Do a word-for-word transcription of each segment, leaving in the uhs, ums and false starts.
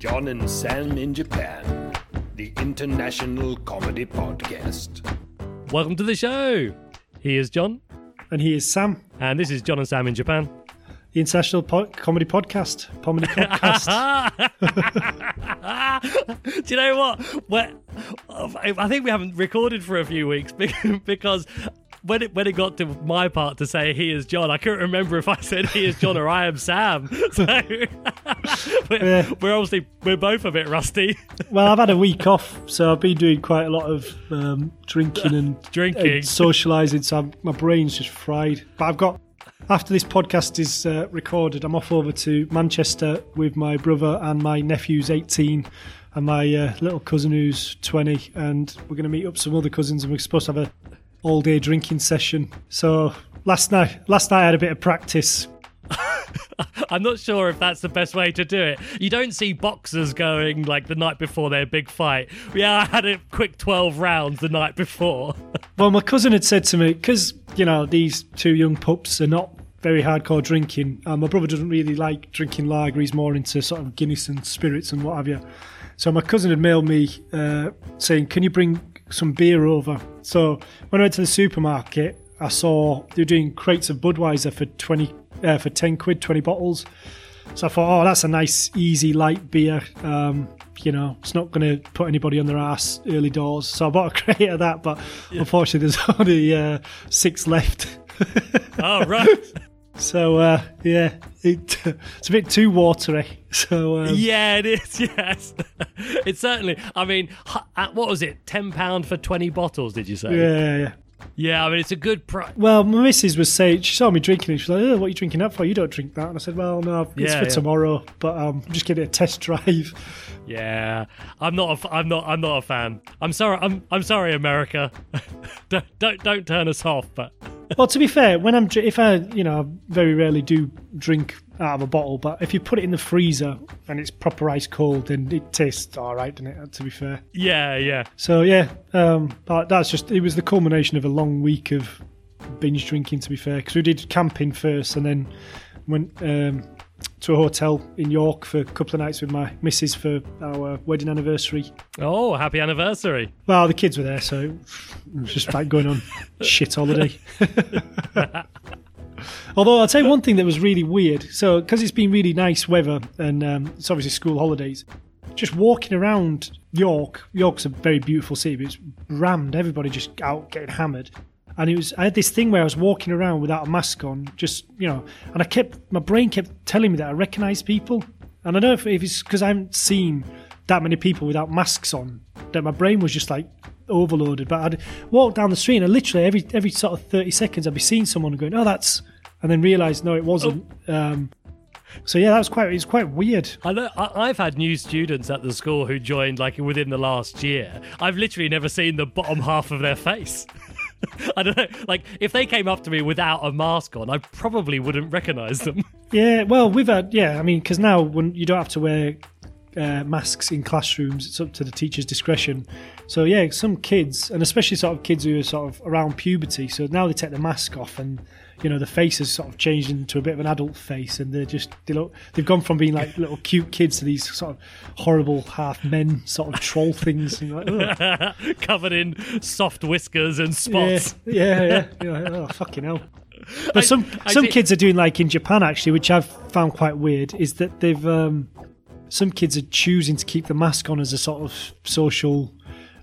John and Sam in Japan, the international comedy podcast. Welcome to the show! He is John. And he is Sam. And this is John and Sam in Japan. The international po- comedy podcast. Comedy podcast. Do you know what? We're, I think we haven't recorded for a few weeks because... When it when it got to my part to say he is John, I couldn't remember if I said he is John or I am Sam. So we're, yeah. we're obviously we're both a bit rusty. Well, I've had a week off, so I've been doing quite a lot of um, drinking and drinking, and socialising. So I'm, my brain's just fried. But I've got after this podcast is uh, recorded, I'm off over to Manchester with my brother and my nephew's eighteen. And my uh, little cousin who's twenty, and we're going to meet up some other cousins, and we're supposed to have a all-day drinking session. So last night, last night I had a bit of practice. I'm not sure if that's the best way to do it. You don't see boxers going like the night before their big fight. Yeah, I had a quick twelve rounds the night before. Well, my cousin had said to me, because, you know, these two young pups are not very hardcore drinking. Um, my brother doesn't really like drinking lager. He's more into sort of Guinness and spirits and what have you. So my cousin had mailed me uh, saying, can you bring some beer over? So when I went to the supermarket, I saw they were doing crates of Budweiser for twenty uh, for ten quid, twenty bottles. So I thought, oh, that's a nice easy light beer, um you know, it's not going to put anybody on their ass early doors. So I bought a crate of that, but yeah, unfortunately there's only uh, six left. Oh right. So uh yeah, it, it's a bit too watery. So um, yeah, it is. Yes, it's certainly. I mean, at, what was it? Ten pound for twenty bottles? Did you say? Yeah, yeah. Yeah, I mean, it's a good price. Well, my missus was saying, she saw me drinking, and she was like, oh, "What are you drinking that for? You don't drink that." And I said, "Well, no, it's yeah, for yeah. tomorrow, but um, I'm just getting a test drive." Yeah, I'm not. A, I'm not. I'm not a fan. I'm sorry. I'm. I'm sorry, America. don't, don't don't turn us off, but. Well, to be fair, when I'm if I you know I very rarely do drink out of a bottle, but if you put it in the freezer and it's proper ice cold, then it tastes all right, doesn't it? To be fair. Yeah, yeah. So yeah, um, but that's just it was the culmination of a long week of binge drinking. To be fair, because we did camping first and then went um, to a hotel in York for a couple of nights with my missus for our wedding anniversary. Oh, happy anniversary. Well, the kids were there, so it was just like going on shit holiday. Although I'll tell you one thing that was really weird. So because it's been really nice weather and um, it's obviously school holidays, just walking around York, York's a very beautiful city, but it's rammed, everybody just out getting hammered. And it was, I had this thing where I was walking around without a mask on, just, you know, and I kept, my brain kept telling me that I recognised people. And I don't know if, if it's because I haven't seen that many people without masks on, that my brain was just like overloaded. But I'd walk down the street and I literally every every sort of thirty seconds I'd be seeing someone and going, oh, that's, and then realised, no, it wasn't. Oh. Um, so yeah, that was quite, it was quite weird. I know, I've had new students at the school who joined like within the last year. I've literally never seen the bottom half of their face. I don't know, like, if they came up to me without a mask on, I probably wouldn't recognise them. Yeah, well, we've had, yeah, I mean, because now when you don't have to wear uh, masks in classrooms, it's up to the teacher's discretion. So, yeah, some kids, and especially sort of kids who are sort of around puberty, so now they take the mask off and, you know, the face has sort of changed into a bit of an adult face and they're just, they look, they've gone from being like little cute kids to these sort of horrible half men sort of troll things. And you're like, covered in soft whiskers and spots. Yeah, yeah, yeah. You're like, oh, fucking hell. But I, some I some see- kids are doing like in Japan actually, which I've found quite weird, is that they've, um, some kids are choosing to keep the mask on as a sort of social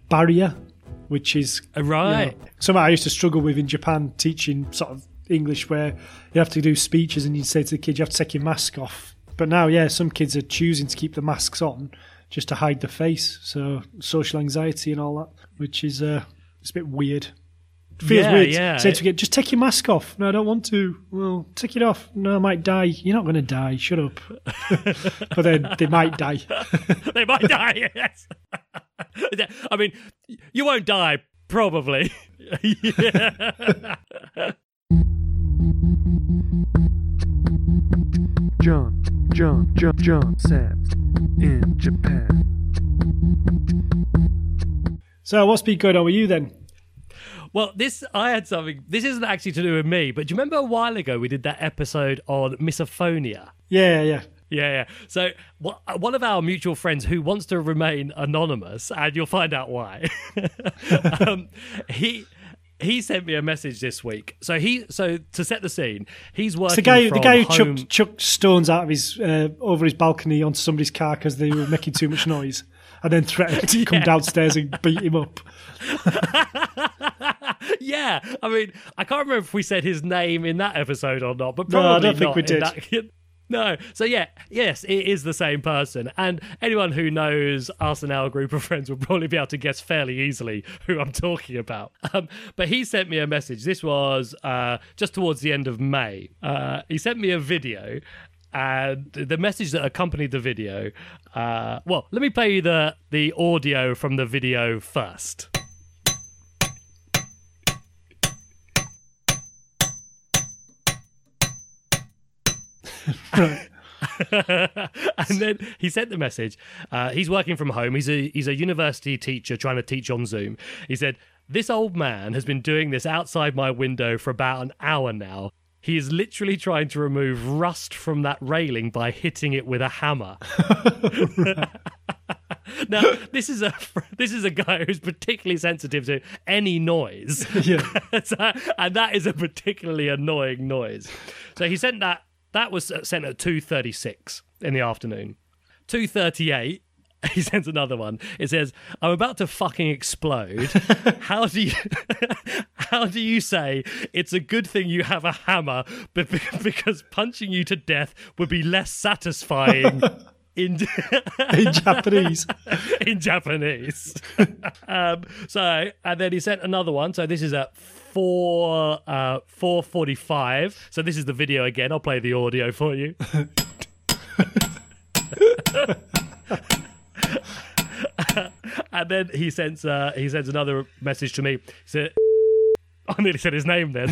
barrier, which is, right, you know, something I used to struggle with in Japan teaching sort of English, where you have to do speeches and you say to the kid, you have to take your mask off. But now, yeah, some kids are choosing to keep the masks on just to hide the face. So social anxiety and all that, which is uh, it's a bit weird. feels yeah, weird. Yeah. Say to get, just take your mask off. No, I don't want to. Well, take it off. No, I might die. You're not going to die. Shut up. But then they might die. They might die, yes. I mean, you won't die, probably. John, John, John, John Saps in Japan. So what's been going on with you then? Well, this, I had something, this isn't actually to do with me, but do you remember a while ago we did that episode on misophonia? Yeah, yeah. Yeah, yeah. So well, one of our mutual friends who wants to remain anonymous, and you'll find out why, um, he... He sent me a message this week. So he, so to set the scene, he's working. It's the guy, from the guy who home... chucked, chucked stones out of his uh, over his balcony onto somebody's car because they were making too much noise, and then threatened to yeah. come downstairs and beat him up. Yeah, I mean, I can't remember if we said his name in that episode or not, but probably no, I don't think we did. That... No, so yeah, yes, it is the same person, and anyone who knows us and our group of friends will probably be able to guess fairly easily who I'm talking about. Um, but he sent me a message. This was uh, just towards the end of May. Uh, he sent me a video, and the message that accompanied the video. Uh, well, let me play you the the audio from the video first. Right. And then he sent the message. Uh, he's working from home. He's a he's a university teacher trying to teach on Zoom. He said, "This old man has been doing this outside my window for about an hour now. He is literally trying to remove rust from that railing by hitting it with a hammer." Now, this is a this is a guy who's particularly sensitive to any noise, yeah. And that is a particularly annoying noise. So he sent that. That was sent at two thirty-six in the afternoon. two thirty-eight, he sends another one. It says, "I'm about to fucking explode. How do you how do you say it's a good thing you have a hammer because punching you to death would be less satisfying in in Japanese." In Japanese. um, so, and then he sent another one. So this is a Four uh four forty five. So this is the video again. I'll play the audio for you. uh, and then he sends uh he sends another message to me. He said, I nearly said his name then.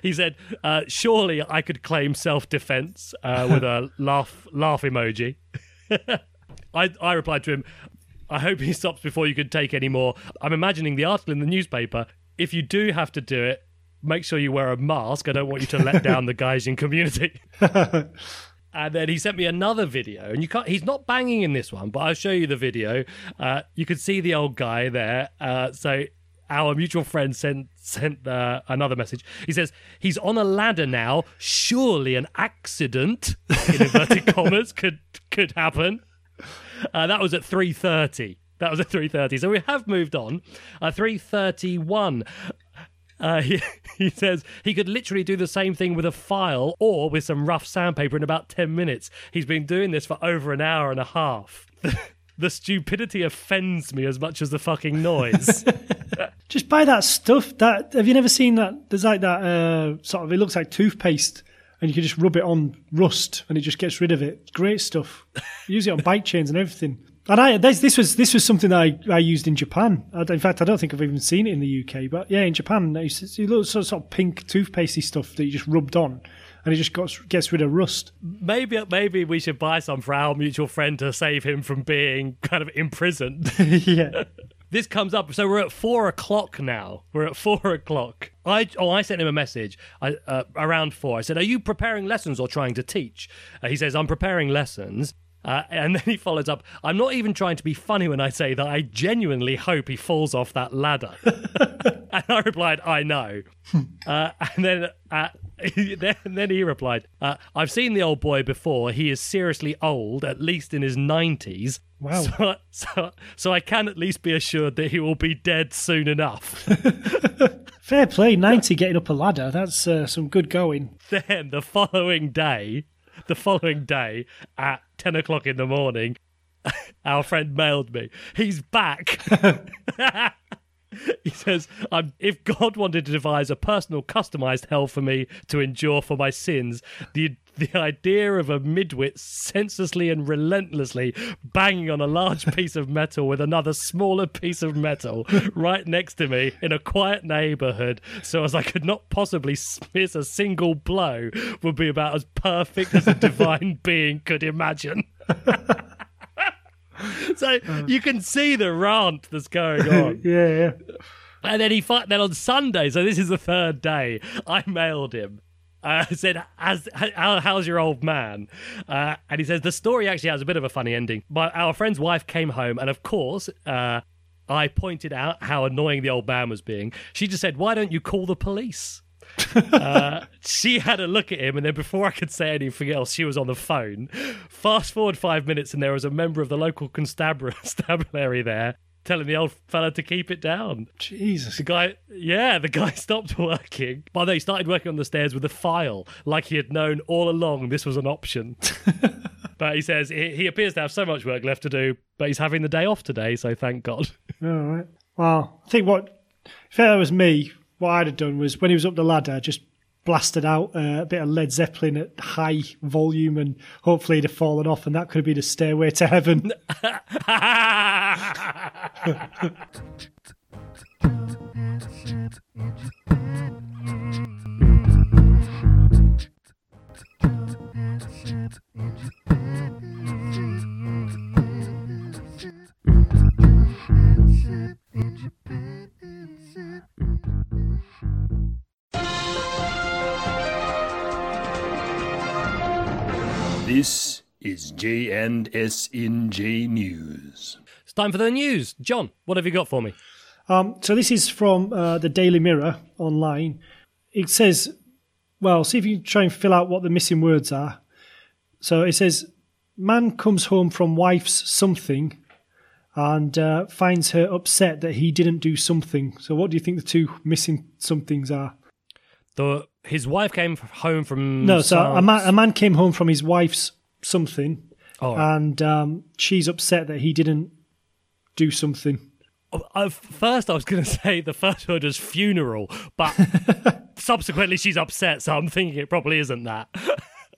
He said, uh, "Surely I could claim self defense uh, with a laugh laugh emoji." I I replied to him, "I hope he stops before you could take any more. I'm imagining the article in the newspaper. If you do have to do it, make sure you wear a mask. I don't want you to let down the Gaijin community." And then he sent me another video, and you can't, he's not banging in this one, but I'll show you the video. Uh, you can see the old guy there. Uh, so our mutual friend sent sent uh, another message. He says, "He's on a ladder now. Surely an accident," in inverted commas, could could happen. Uh, that was at three thirty. That was at three thirty. So we have moved on. At uh, three thirty-one, uh, he, he says he could literally do the same thing with a file or with some rough sandpaper in about ten minutes. He's been doing this for over an hour and a half. The, the stupidity offends me as much as the fucking noise. Just buy that stuff. That have you never seen that? There's like that uh, sort of, it looks like toothpaste. And you can just rub it on rust, and it just gets rid of it. Great stuff. You use it on bike chains and everything. And I this, this was this was something that I, I used in Japan. I, in fact, I don't think I've even seen it in the U K. But yeah, in Japan, it's, it's little sort of pink toothpastey stuff that you just rubbed on, and it just got, gets rid of rust. Maybe maybe we should buy some for our mutual friend to save him from being kind of imprisoned. Yeah. This comes up, so we're at four o'clock now. We're at four o'clock. I oh, I sent him a message I, uh, around four. I said, "Are you preparing lessons or trying to teach?" Uh, he says, "I'm preparing lessons." Uh, and then he follows up, "I'm not even trying to be funny when I say that I genuinely hope he falls off that ladder." And I replied, "I know." uh, and then, uh, then then he replied, uh, "I've seen the old boy before. He is seriously old, at least in his nineties. Wow. So, so, so I can at least be assured that he will be dead soon enough." Fair play, ninety getting up a ladder. That's uh, some good going. Then the following day... The following day, at ten o'clock in the morning, our friend mailed me. He's back. He says, I'm, if God wanted to devise a personal, customized hell for me to endure for my sins, the the idea of a midwit senselessly and relentlessly banging on a large piece of metal with another smaller piece of metal right next to me in a quiet neighborhood, so as I could not possibly miss a single blow, would be about as perfect as a divine being could imagine. So uh, you can see the rant that's going on. Yeah, yeah. And then he fight. Then on Sunday, so this is the third day, I mailed him. I uh, said, As, how, how's your old man? Uh, and he says, the story actually has a bit of a funny ending. But our friend's wife came home, and of course, uh, I pointed out how annoying the old man was being. She just said, why don't you call the police? uh, she had a look at him, and then before I could say anything else, she was on the phone. Fast forward five minutes, and there was a member of the local constabulary there telling the old fella to keep it down. Jesus. The guy, yeah, the guy stopped working. By the way, he started working on the stairs with a file, like he had known all along this was an option. But he says he appears to have so much work left to do, but he's having the day off today, so thank God. All right. Well, I think what, if that was me, what I'd have done was, when he was up the ladder, I just blasted out uh, a bit of Led Zeppelin at high volume, and hopefully he'd have fallen off, and that could have been a stairway to heaven. This is J and S in J News. It's time for the news. John, what have you got for me? Um, so this is from uh, the Daily Mirror online. It says, well, see if you can try and fill out what the missing words are. So it says, man comes home from wife's something and uh, finds her upset that he didn't do something. So what do you think the two missing somethings are? The... His wife came home from... No, so a man, a man came home from his wife's something, oh. and um, she's upset that he didn't do something. At first, I was going to say the first word was funeral, but subsequently she's upset, so I'm thinking it probably isn't that.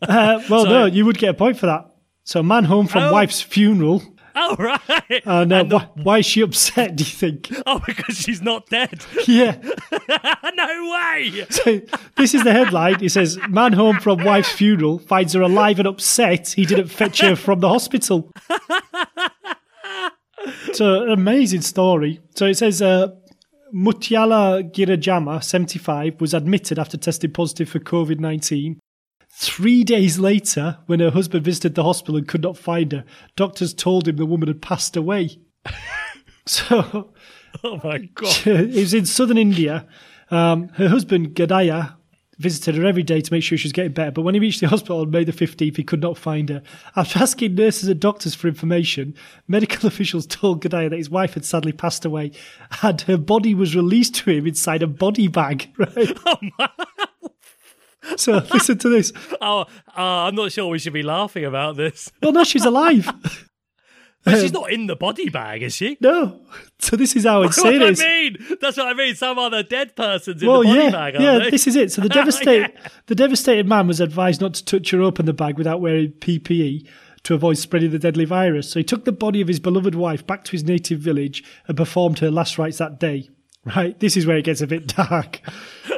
uh, well, so, no, you would get a point for that. So man home from oh. wife's funeral... Oh, right. Uh, no, and the, why, why is she upset, do you think? Oh, because she's not dead. Yeah. No way. So this is the headline. It says, man home from wife's funeral finds her alive and upset he didn't fetch her from the hospital. So an amazing story. So it says, uh, Muthyala Girajama, seventy-five, was admitted after testing positive for covid nineteen. Three days later, when her husband visited the hospital and could not find her, doctors told him the woman had passed away. So, oh my God. It was in southern India. Um, her husband, Gadaya, visited her every day to make sure she was getting better. But when he reached the hospital on May the fifteenth, he could not find her. After asking nurses and doctors for information, medical officials told Gadaya that his wife had sadly passed away and her body was released to him inside a body bag. Right? Oh my. So listen to this. Oh, uh, I'm not sure we should be laughing about this. Well, no, she's alive. But she's not in the body bag, is she? No. So this is how insane it is. What do you mean? That's what I mean. Some other dead person's in well, the body yeah, bag, aren't yeah, they? Yeah, this is it. So the devastated, yeah. the devastated man was advised not to touch or open the bag without wearing P P E to avoid spreading the deadly virus. So he took the body of his beloved wife back to his native village and performed her last rites that day. Right, this is where it gets a bit dark.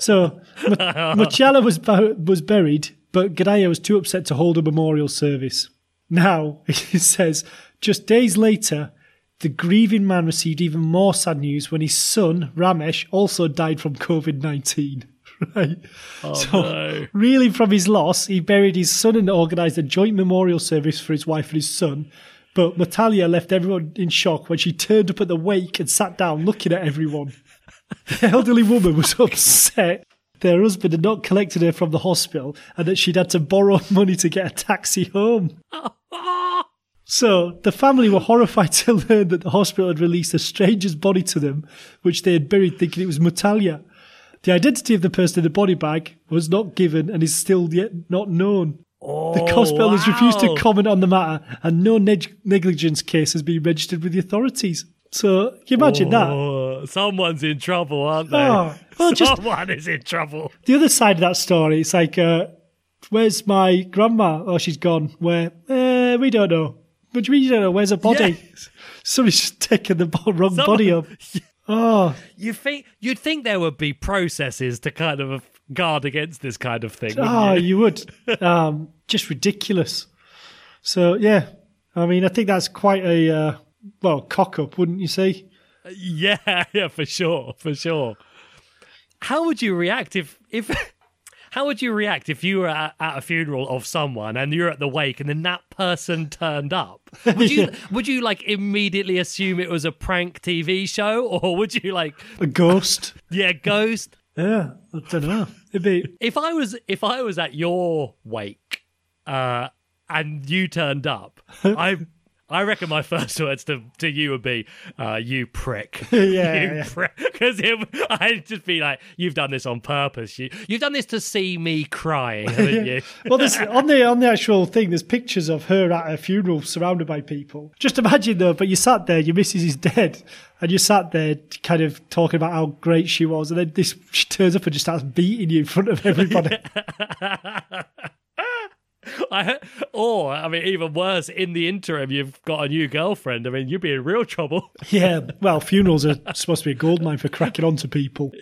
So, Muthyala was bu- was buried, but Gadaya was too upset to hold a memorial service. Now, it says, just days later, the grieving man received even more sad news when his son, Ramesh, also died from covid nineteen. Right? Oh, so, no. Reeling from his loss, he buried his son and organised a joint memorial service for his wife and his son. But Matalia left everyone in shock when she turned up at the wake and sat down looking at everyone. The elderly woman was upset that her husband had not collected her from the hospital and that she'd had to borrow money to get a taxi home. So the family were horrified to learn that the hospital had released a stranger's body to them, which they had buried thinking it was Matalia. The identity of the person in the body bag was not given and is still yet not known. Oh, the hospital wow. has refused to comment on the matter, and no neg- negligence case has been registered with the authorities. So you imagine oh, that. Someone's in trouble, aren't they? Oh, well, Someone just, is in trouble. The other side of that story, it's like, uh, where's my grandma? Oh, she's gone. Where? Uh, we don't know. What do you mean you don't know? Where's her body? Yes. Somebody's just taken the wrong Someone, body up. Oh. You think, you'd think there would be processes to kind of guard against this kind of thing. Oh, you? you would. um, just ridiculous. So, yeah. I mean, I think that's quite a... Uh, Well, cock up, wouldn't you say? Yeah, yeah, for sure, for sure. How would you react if, if how would you react if you were at, at a funeral of someone and you're at the wake and then that person turned up? Would you, yeah. would you like immediately assume it was a prank T V show, or would you like a ghost? Yeah, ghost. Yeah, I don't know. It'd be if I was if I was at your wake, uh, and you turned up, I. I reckon my first words to, to you would be, uh, you prick. yeah, you yeah. prick. Because I'd just be like, you've done this on purpose. You, you've done this to see me crying, haven't you? Well, this, on the on the actual thing, there's pictures of her at a funeral surrounded by people. Just imagine, though, but you sat there, your missus is dead, and you sat there kind of talking about how great she was, and then this she turns up and just starts beating you in front of everybody. I, or, I mean, even worse, in the interim, you've got a new girlfriend. I mean, you'd be in real trouble. Yeah, well, funerals are supposed to be a goldmine for cracking on to people.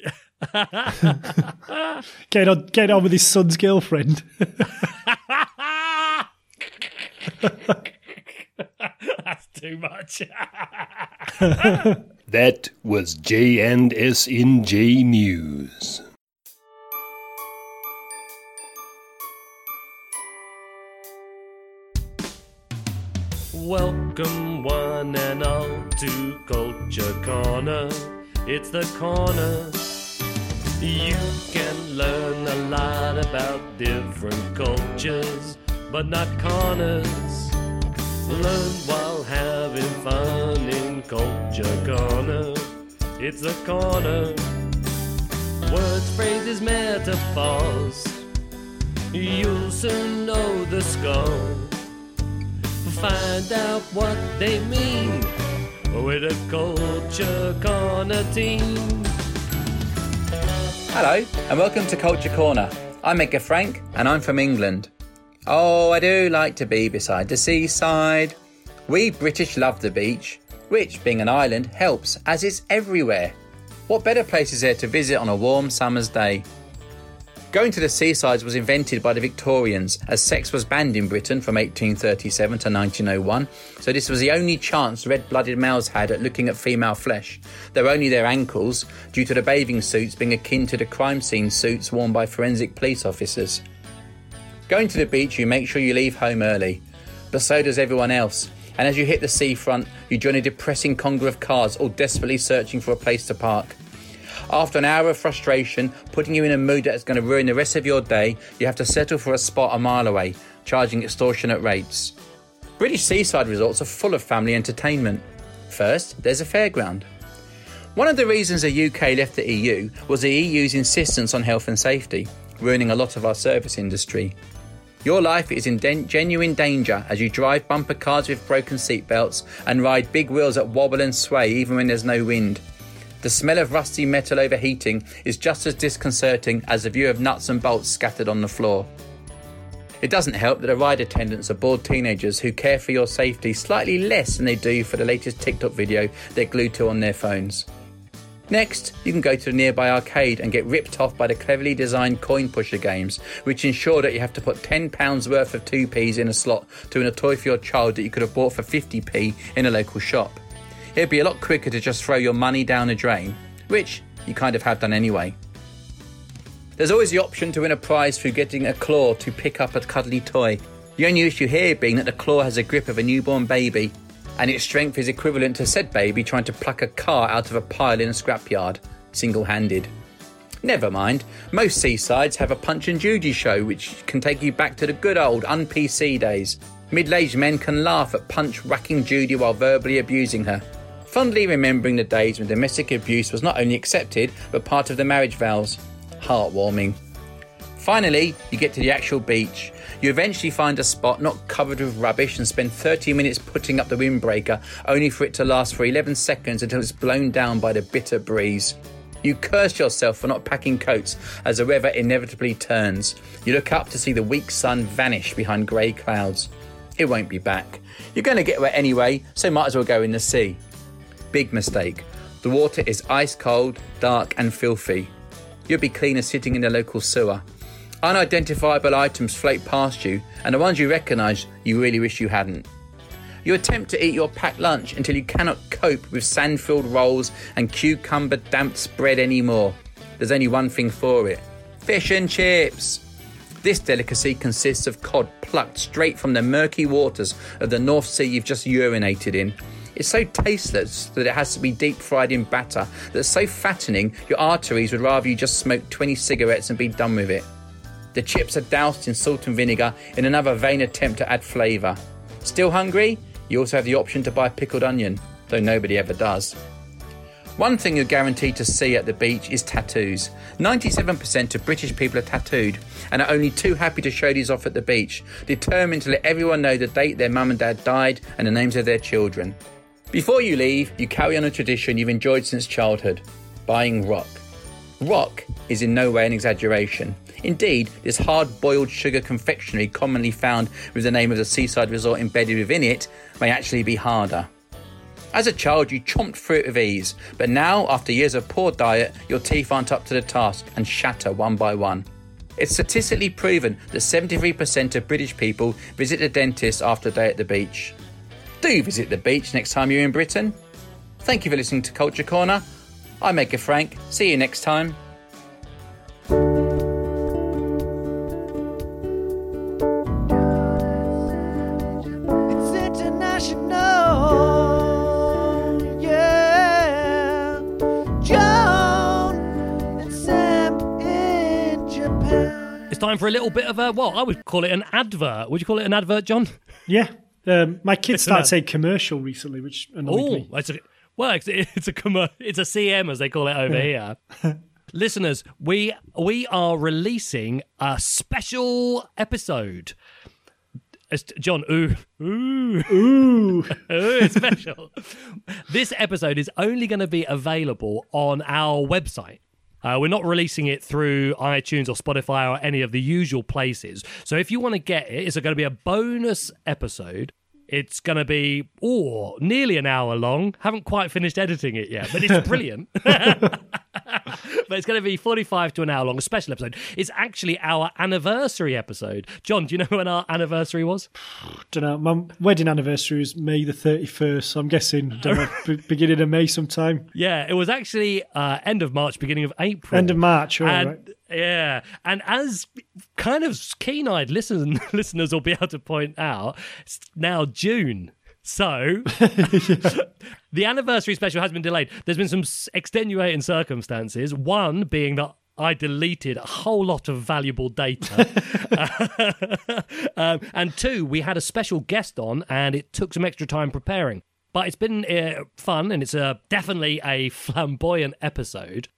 Getting on, getting on with his son's girlfriend. That's too much. That was J and S in J News. Welcome one and all to Culture Corner. It's the corner. You can learn a lot about different cultures, but not corners. Learn while having fun in Culture Corner. It's the corner. Words, phrases, metaphors. You'll soon know the score. Find out what they mean with a Culture Corner team. Hello and welcome to Culture Corner. I'm Edgar Frank and I'm from England. Oh, I do like to be beside the seaside. We British love the beach, which being an island helps, as it's everywhere. What better place is there to visit on a warm summer's day? Going to the seasides was invented by the Victorians, as sex was banned in Britain from eighteen thirty-seven to nineteen oh one, so this was the only chance red-blooded males had at looking at female flesh, though only their ankles, due to the bathing suits being akin to the crime scene suits worn by forensic police officers. Going to the beach, you make sure you leave home early, but so does everyone else, and as you hit the seafront, you join a depressing conga of cars all desperately searching for a place to park. After an hour of frustration, putting you in a mood that is going to ruin the rest of your day, you have to settle for a spot a mile away, charging extortionate rates. British seaside resorts are full of family entertainment. First, there's a fairground. One of the reasons the U K left the E U was the E U's insistence on health and safety, ruining a lot of our service industry. Your life is in de- genuine danger as you drive bumper cars with broken seatbelts and ride big wheels that wobble and sway even when there's no wind. The smell of rusty metal overheating is just as disconcerting as the view of nuts and bolts scattered on the floor. It doesn't help that the ride attendants are bored teenagers who care for your safety slightly less than they do for the latest TikTok video they're glued to on their phones. Next, you can go to the nearby arcade and get ripped off by the cleverly designed coin pusher games, which ensure that you have to put ten pounds worth of two p's in a slot to win a toy for your child that you could have bought for fifty p in a local shop. It'd be a lot quicker to just throw your money down a drain, which you kind of have done anyway. There's always the option to win a prize through getting a claw to pick up a cuddly toy. The only issue here being that the claw has a grip of a newborn baby, and its strength is equivalent to said baby trying to pluck a car out of a pile in a scrapyard, single-handed. Never mind, most seasides have a Punch and Judy show which can take you back to the good old un-P C days. Middle-aged men can laugh at Punch whacking Judy while verbally abusing her. Fondly remembering the days when domestic abuse was not only accepted, but part of the marriage vows. Heartwarming. Finally, you get to the actual beach. You eventually find a spot not covered with rubbish and spend thirty minutes putting up the windbreaker, only for it to last for eleven seconds until it's blown down by the bitter breeze. You curse yourself for not packing coats as the weather inevitably turns. You look up to see the weak sun vanish behind grey clouds. It won't be back. You're going to get wet anyway, so might as well go in the sea. Big mistake. The water is ice cold, dark and filthy. You'd be cleaner sitting in the local sewer. Unidentifiable items float past you, and the ones you recognise you really wish you hadn't. You attempt to eat your packed lunch until you cannot cope with sand-filled rolls and cucumber-damp spread anymore. There's only one thing for it. Fish and chips! This delicacy consists of cod plucked straight from the murky waters of the North Sea you've just urinated in. It's so tasteless that it has to be deep-fried in batter that's so fattening your arteries would rather you just smoke twenty cigarettes and be done with it. The chips are doused in salt and vinegar in another vain attempt to add flavour. Still hungry? You also have the option to buy pickled onion, though nobody ever does. One thing you're guaranteed to see at the beach is tattoos. ninety-seven percent of British people are tattooed and are only too happy to show these off at the beach, determined to let everyone know the date their mum and dad died and the names of their children. Before you leave, you carry on a tradition you've enjoyed since childhood, buying rock. Rock is in no way an exaggeration. Indeed, this hard-boiled sugar confectionery commonly found with the name of the seaside resort embedded within it may actually be harder. As a child, you chomped through it with ease, but now, after years of poor diet, your teeth aren't up to the task and shatter one by one. It's statistically proven that seventy-three percent of British people visit the dentist after a day at the beach. Do visit the beach next time you're in Britain. Thank you for listening to Culture Corner. I'm Edgar Frank. See you next time. Time for a little bit of a, well, I would call it an advert. Would you call it an advert, John? Yeah. Um, my kids it's started saying commercial recently, which annoyed Ooh, me. That's a, well, it's, it's, a com- it's a C M, as they call it over yeah. here. Listeners, we we are releasing a special episode. It's, John, ooh. Ooh. Ooh. Ooh, it's special. This episode is only going to be available on our website. Uh, we're not releasing it through iTunes or Spotify or any of the usual places. So if you want to get it, it's going to be a bonus episode. It's going to be, oh, nearly an hour long. Haven't quite finished editing it yet, but it's brilliant. But it's going to be forty-five to an hour long, a special episode. It's actually our anniversary episode. John, do you know when our anniversary was? Don't know. My wedding anniversary was May the thirty-first, so I'm guessing don't know, b- beginning of May sometime. Yeah, it was actually uh, end of March, beginning of April. End of March, all and, right. Yeah, and as kind of keen-eyed listen- listeners will be able to point out, it's now June. So, the anniversary special has been delayed. There's been some extenuating circumstances, one being that I deleted a whole lot of valuable data. uh, um, and two, we had a special guest on and it took some extra time preparing. But it's been uh, fun and it's uh, definitely a flamboyant episode.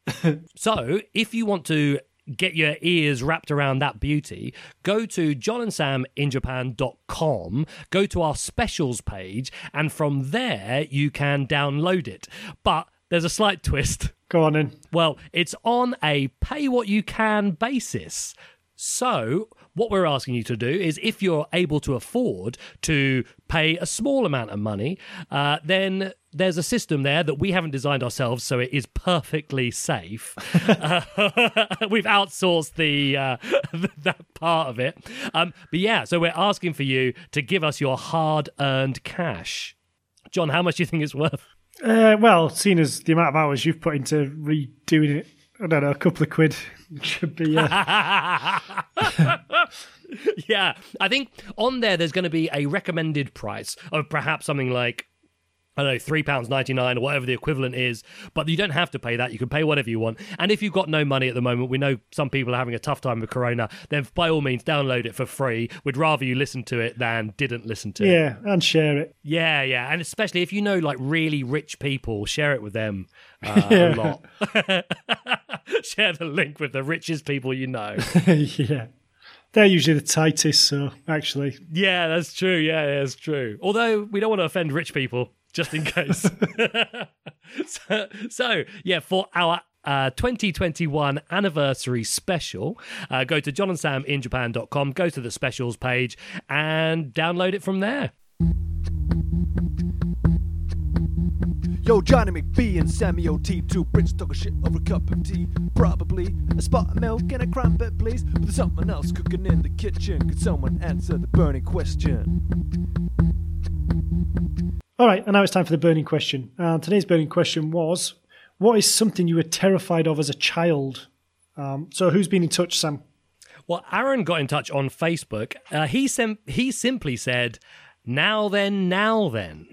So, if you want to get your ears wrapped around that beauty, go to john and sam in japan dot com, go to our specials page, and from there you can download it. But there's a slight twist. Go on in. Well, it's on a pay-what-you-can basis. So what we're asking you to do is, if you're able to afford to pay a small amount of money, uh, then there's a system there that we haven't designed ourselves, so it is perfectly safe. uh, we've outsourced the uh, that part of it. Um, but yeah, so we're asking for you to give us your hard-earned cash. John, how much do you think it's worth? Uh, well, seeing as the amount of hours you've put into redoing it, I don't know, a couple of quid should be... Uh... Yeah, I think on there there's going to be a recommended price of perhaps something like, I don't know, three pounds ninety-nine or whatever the equivalent is, but you don't have to pay that. You can pay whatever you want. And if you've got no money at the moment, we know some people are having a tough time with Corona, then by all means download it for free. We'd rather you listen to it than didn't listen to yeah, it. Yeah, and share it. Yeah, yeah, and especially if you know like really rich people, share it with them. Uh, yeah. A lot. Share the link with the richest people you know. Yeah. They're usually the tightest, so actually. Yeah, that's true. Yeah, that's true. Although we don't want to offend rich people, just in case. so, so, yeah, for our Uh, twenty twenty-one anniversary special, uh, go to john and sam in japan dot com, go to the specials page and download it from there. Yo, Johnny McPhee and Sammy O T, two Brits talking shit over a cup of tea. Probably a spot of milk and a crumpet, please. But there's something else cooking in the kitchen. Could someone answer the burning question? Alright, and now it's time for the burning question. Uh, today's burning question was, what is something you were terrified of as a child? Um, so who's been in touch, Sam? Well, Aaron got in touch on Facebook. Uh, he sem- he simply said, now then, now then.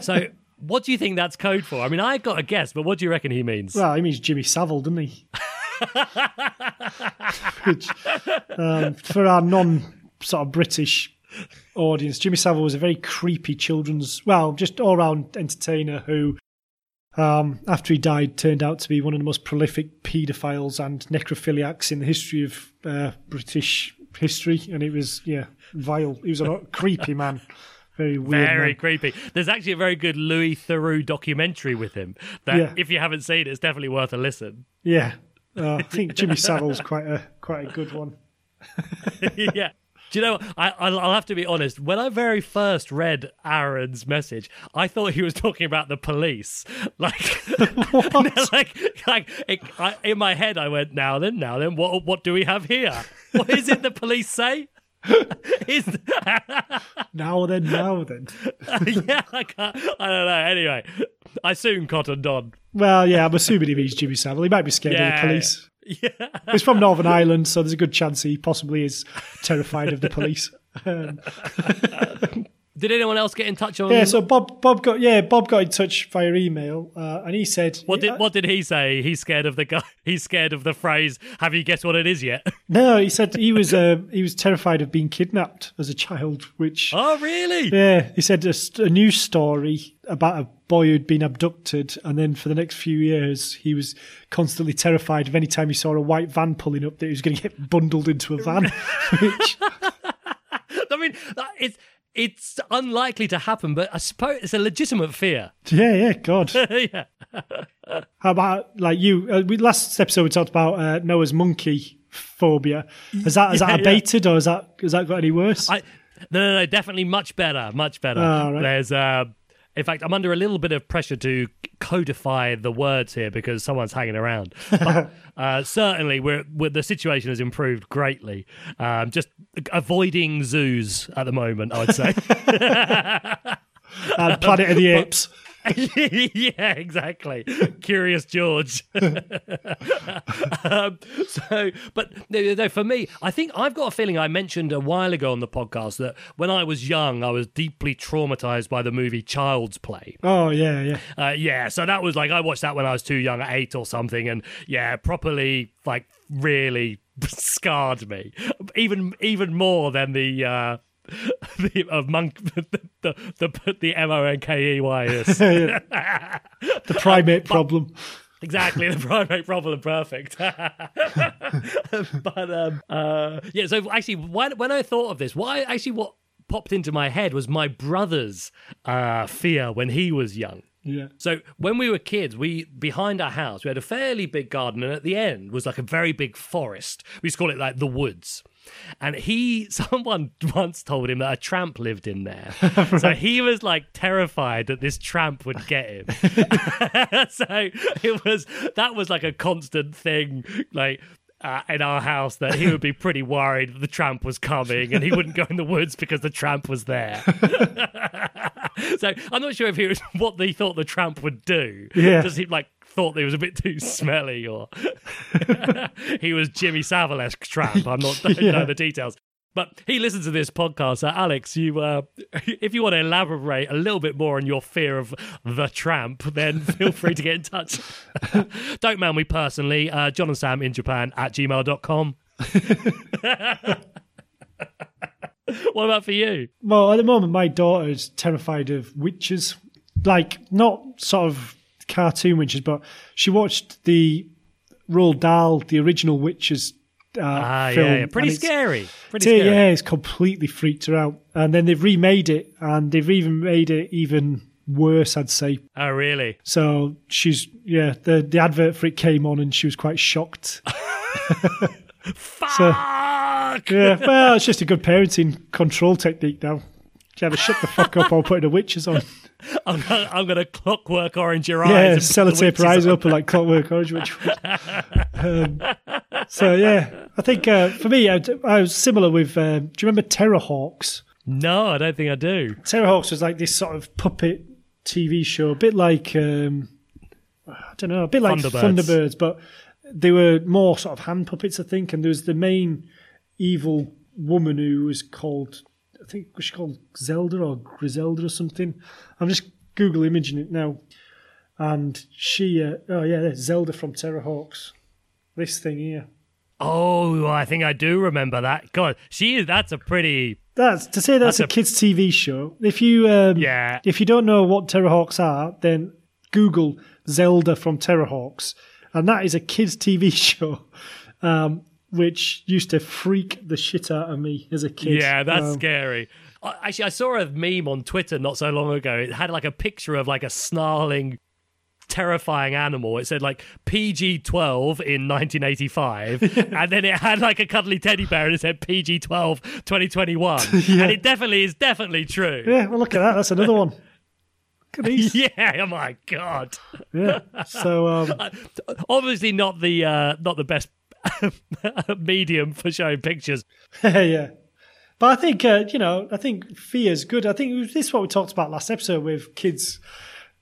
So what do you think that's code for? I mean, I got a guess, but what do you reckon he means? Well, he means Jimmy Savile, doesn't he? Which, um, for our non-sort of British audience, Jimmy Savile was a very creepy children's, well, just all-round entertainer who... Um, after he died, turned out to be one of the most prolific paedophiles and necrophiliacs in the history of uh, British history, and it was yeah vile. He was a creepy man, very weird, very man. creepy. There's actually a very good Louis Theroux documentary with him that, yeah. if you haven't seen it, it's definitely worth a listen. Yeah, uh, I think Jimmy Savile's quite a quite a good one. Yeah. Do you know, I, I'll have to be honest, when I very first read Aaron's message, I thought he was talking about the police. Like, like, like it, I, in my head, I went, now then, now then, what what do we have here? What is it the police say? Is that... Now then, now then. uh, yeah, I, can't, I don't know. Anyway, I soon cottoned on. Well, yeah, I'm assuming he means Jimmy Savile. He might be scared yeah, of the police. Yeah. Yeah. He's from Northern Ireland, so there's a good chance he possibly is terrified of the police. Um, Did anyone else get in touch on? Yeah, so Bob, Bob got yeah, Bob got in touch via email, uh, and he said, "What did what did he say? He's scared of the guy. He's scared of the phrase. Have you guessed what it is yet?" No, he said he was uh, he was terrified of being kidnapped as a child. Which oh really? Yeah, he said a, a news story about a boy who'd been abducted, and then for the next few years he was constantly terrified of any time he saw a white van pulling up that he was going to get bundled into a van. Which... I mean, it's. It's unlikely to happen, but I suppose it's a legitimate fear. Yeah, yeah, God. Yeah. How about, like, you, uh, we, last episode we talked about uh, Noah's monkey phobia. Is that, is yeah, that abated yeah. or is that, has that got any worse? I, no, no, no, definitely much better, much better. Oh, right. There's, uh, in fact, I'm under a little bit of pressure to codify the words here because someone's hanging around. But, uh, certainly, we're, we're, the situation has improved greatly. Um, just avoiding zoos at the moment, I'd say. And Planet of the Apes. Yeah, exactly. Curious George. um, so, but no, no, for me, I think I've got a feeling I mentioned a while ago on the podcast that when I was young, I was deeply traumatized by the movie Child's Play. Oh, yeah, yeah. Uh, yeah, so that was like, I watched that when I was too young, at eight or something, and yeah, properly, like, really scarred me. Even, even more than the... Uh, The uh, monk, the the the, the M O N K E Y is the primate problem. But, exactly, the primate problem. Perfect. But um, uh, yeah. So actually, when, when I thought of this, why actually what popped into my head was my brother's uh, fear when he was young. Yeah. So when we were kids, we behind our house we had a fairly big garden, and at the end was like a very big forest. We used to call it like the woods. And he, someone once told him that a tramp lived in there. Right. So he was like terrified that this tramp would get him. So it was, that was like a constant thing, like uh, in our house, that he would be pretty worried that the tramp was coming and he wouldn't go in the woods because the tramp was there. So I'm not sure if it was what they thought the tramp would do. Yeah. Does he like, thought he was a bit too smelly, or he was Jimmy Savile-esque tramp. I'm not don't yeah. know the details, but he listens to this podcast. So Alex, you, uh, if you want to elaborate a little bit more on your fear of the tramp, then feel free to get in touch. Don't mail me personally. Uh, John and Sam in Japan at gmail dot com. What about for you? Well, at the moment, my daughter is terrified of witches, like not sort of. Cartoon witches, but she watched the Roald Dahl, the original Witches uh, ah, film. Yeah, yeah. Pretty scary. Pretty scary. Yeah, it's completely freaked her out. And then they've remade it, and they've even made it even worse, I'd say. Oh, really? So she's, yeah, the, the advert for it came on, and she was quite shocked. Fuck! So, yeah, well, it's just a good parenting control technique now. If you ever shut the fuck up, I'll put the witches on. I'm gonna, I'm gonna clockwork orange your eyes. Yeah, sellotape her eyes up and like clockwork orange. Which, um, so yeah, I think uh, for me, I, I was similar with. Uh, do you remember Terrahawks? No, I don't think I do. Terrahawks was like this sort of puppet T V show, a bit like um, I don't know, a bit like Thunderbirds. Thunderbirds, but they were more sort of hand puppets, I think. And there was the main evil woman who was called. I think it was called Zelda or Griselda or something. I'm just Google imaging it now. And she, uh, oh yeah, Zelda from Terrahawks. This thing here. Oh, I think I do remember that. God, she is, that's a pretty... That's to say that's, that's a, a kids' T V show. If you um, yeah. if you don't know what Terrahawks are, then Google Zelda from Terrahawks. And that is a kids' T V show. Um which used to freak the shit out of me as a kid. Yeah, that's um, scary. Actually, I saw a meme on Twitter not so long ago. It had like a picture of like a snarling, terrifying animal. It said like P G twelve in nineteen eighty-five. And then it had like a cuddly teddy bear and it said P G twelve twenty twenty-one. Yeah. And it definitely is definitely true. Yeah, well, look at that. That's another one. Yeah, oh my God. Yeah, so... Um, obviously not the uh, not the best medium for showing pictures. Yeah, but I think uh, you know, I think fear is good. I think this is what we talked about last episode with kids.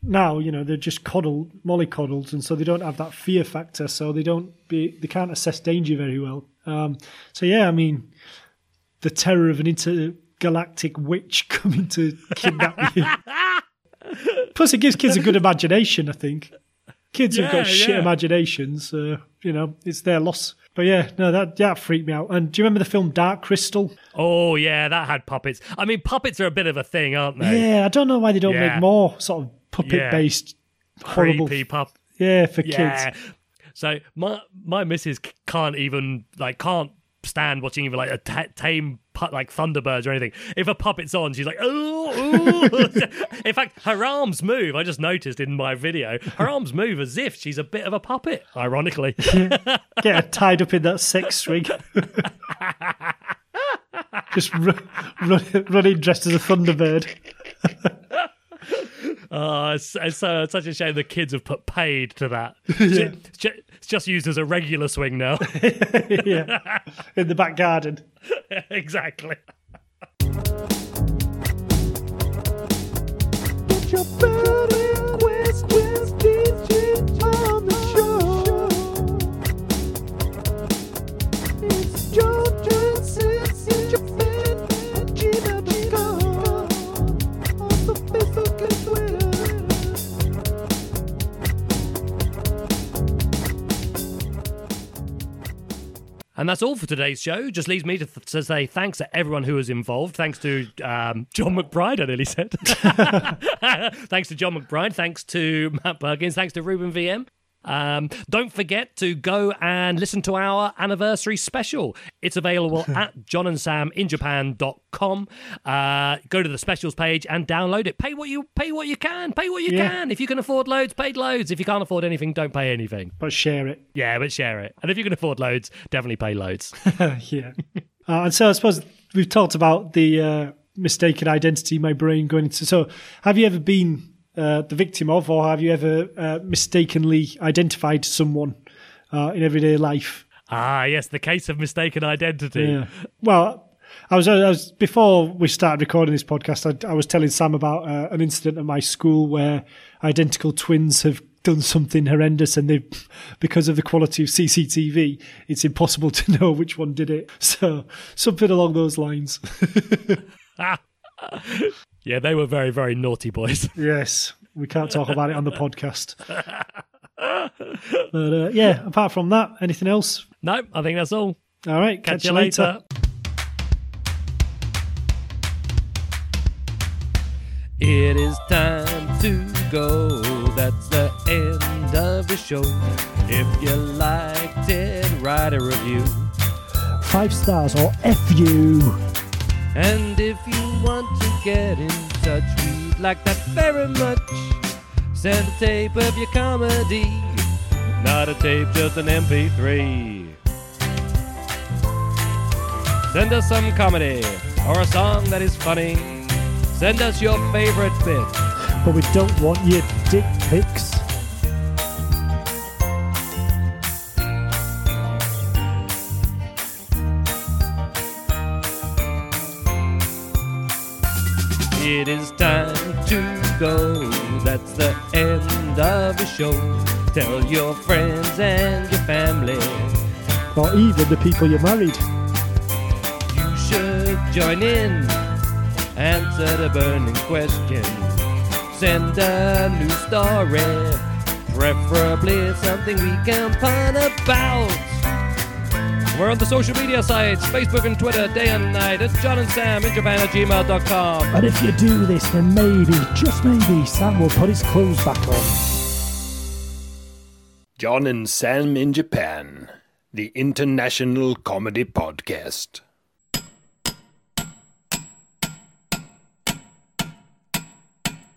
Now you know they're just coddled, mollycoddled, and so they don't have that fear factor. So they don't be, they can't assess danger very well. Um, so yeah, I mean, the terror of an intergalactic witch coming to kidnap you. Plus, it gives kids a good imagination, I think. Kids yeah, have got shit yeah. imaginations, so, you know, it's their loss. But yeah, no, that, that freaked me out. And do you remember the film Dark Crystal? Oh, yeah, that had puppets. I mean, puppets are a bit of a thing, aren't they? Yeah, I don't know why they don't yeah. make more sort of puppet-based yeah. horrible... Creepy pup. Yeah, for yeah. kids. So my my missus can't even, like, can't stand watching even, like, a t- tame pu- like Thunderbirds or anything. If a puppet's on, she's like, oh, ooh. In fact, her arms move. I just noticed in my video, her arms move as if she's a bit of a puppet, ironically. Yeah. Get her tied up in that sex string. Just run, run, running dressed as a Thunderbird. Oh, it's, it's, uh, it's such a shame the kids have put paid to that. Yeah. It's just used as a regular swing now. Yeah, in the back garden. Exactly. Get your burning quiz, quiz, digit on the show. It's George's, it's your fan, at gmail dot com, on the Facebook and Twitter. And that's all for today's show. Just leaves me to, th- to say thanks to everyone who was involved. Thanks to um, John McBride, I nearly said. Thanks to John McBride. Thanks to Matt Perkins. Thanks to Ruben V M. Um, don't forget to go and listen to our anniversary special. It's available at john and sam in japan dot com. Uh, go to the specials page and download it. Pay what you pay what you can. Pay what you yeah. can. If you can afford loads, pay loads. If you can't afford anything, don't pay anything. But share it. Yeah, but share it. And if you can afford loads, definitely pay loads. Yeah. uh, and so I suppose we've talked about the uh, mistaken identity, my brain going into... So have you ever been... Uh, the victim of, or have you ever uh, mistakenly identified someone uh, in everyday life? Ah, yes, the case of mistaken identity. Yeah. Well, I was, I was before we started recording this podcast, I, I was telling Sam about uh, an incident at my school where identical twins have done something horrendous, and they, because of the quality of C C T V, it's impossible to know which one did it. So something along those lines. Yeah, they were very, very naughty boys. Yes, we can't talk about it on the podcast. But uh, yeah, apart from that, anything else? No, I think that's all. All right, catch, catch you later. later. It is time to go. That's the end of the show. If you liked it, write a review. five stars or F you. And if you want to get in touch, we'd like that very much. Send a tape of your comedy, not a tape, just an M P three. Send us some comedy or a song that is funny. Send us your favorite bit. But we don't want your dick pics. It is time to go. That's the end of the show. Tell your friends and your family, or even the people you married. You should join in. Answer the burning question. Send a new story, preferably something we can pun about. We're on the social media sites, Facebook and Twitter, day and night. It's John and Sam in Japan at gmail dot com. And if you do this, then maybe, just maybe, Sam will put his clothes back on. John and Sam in Japan, the international comedy podcast.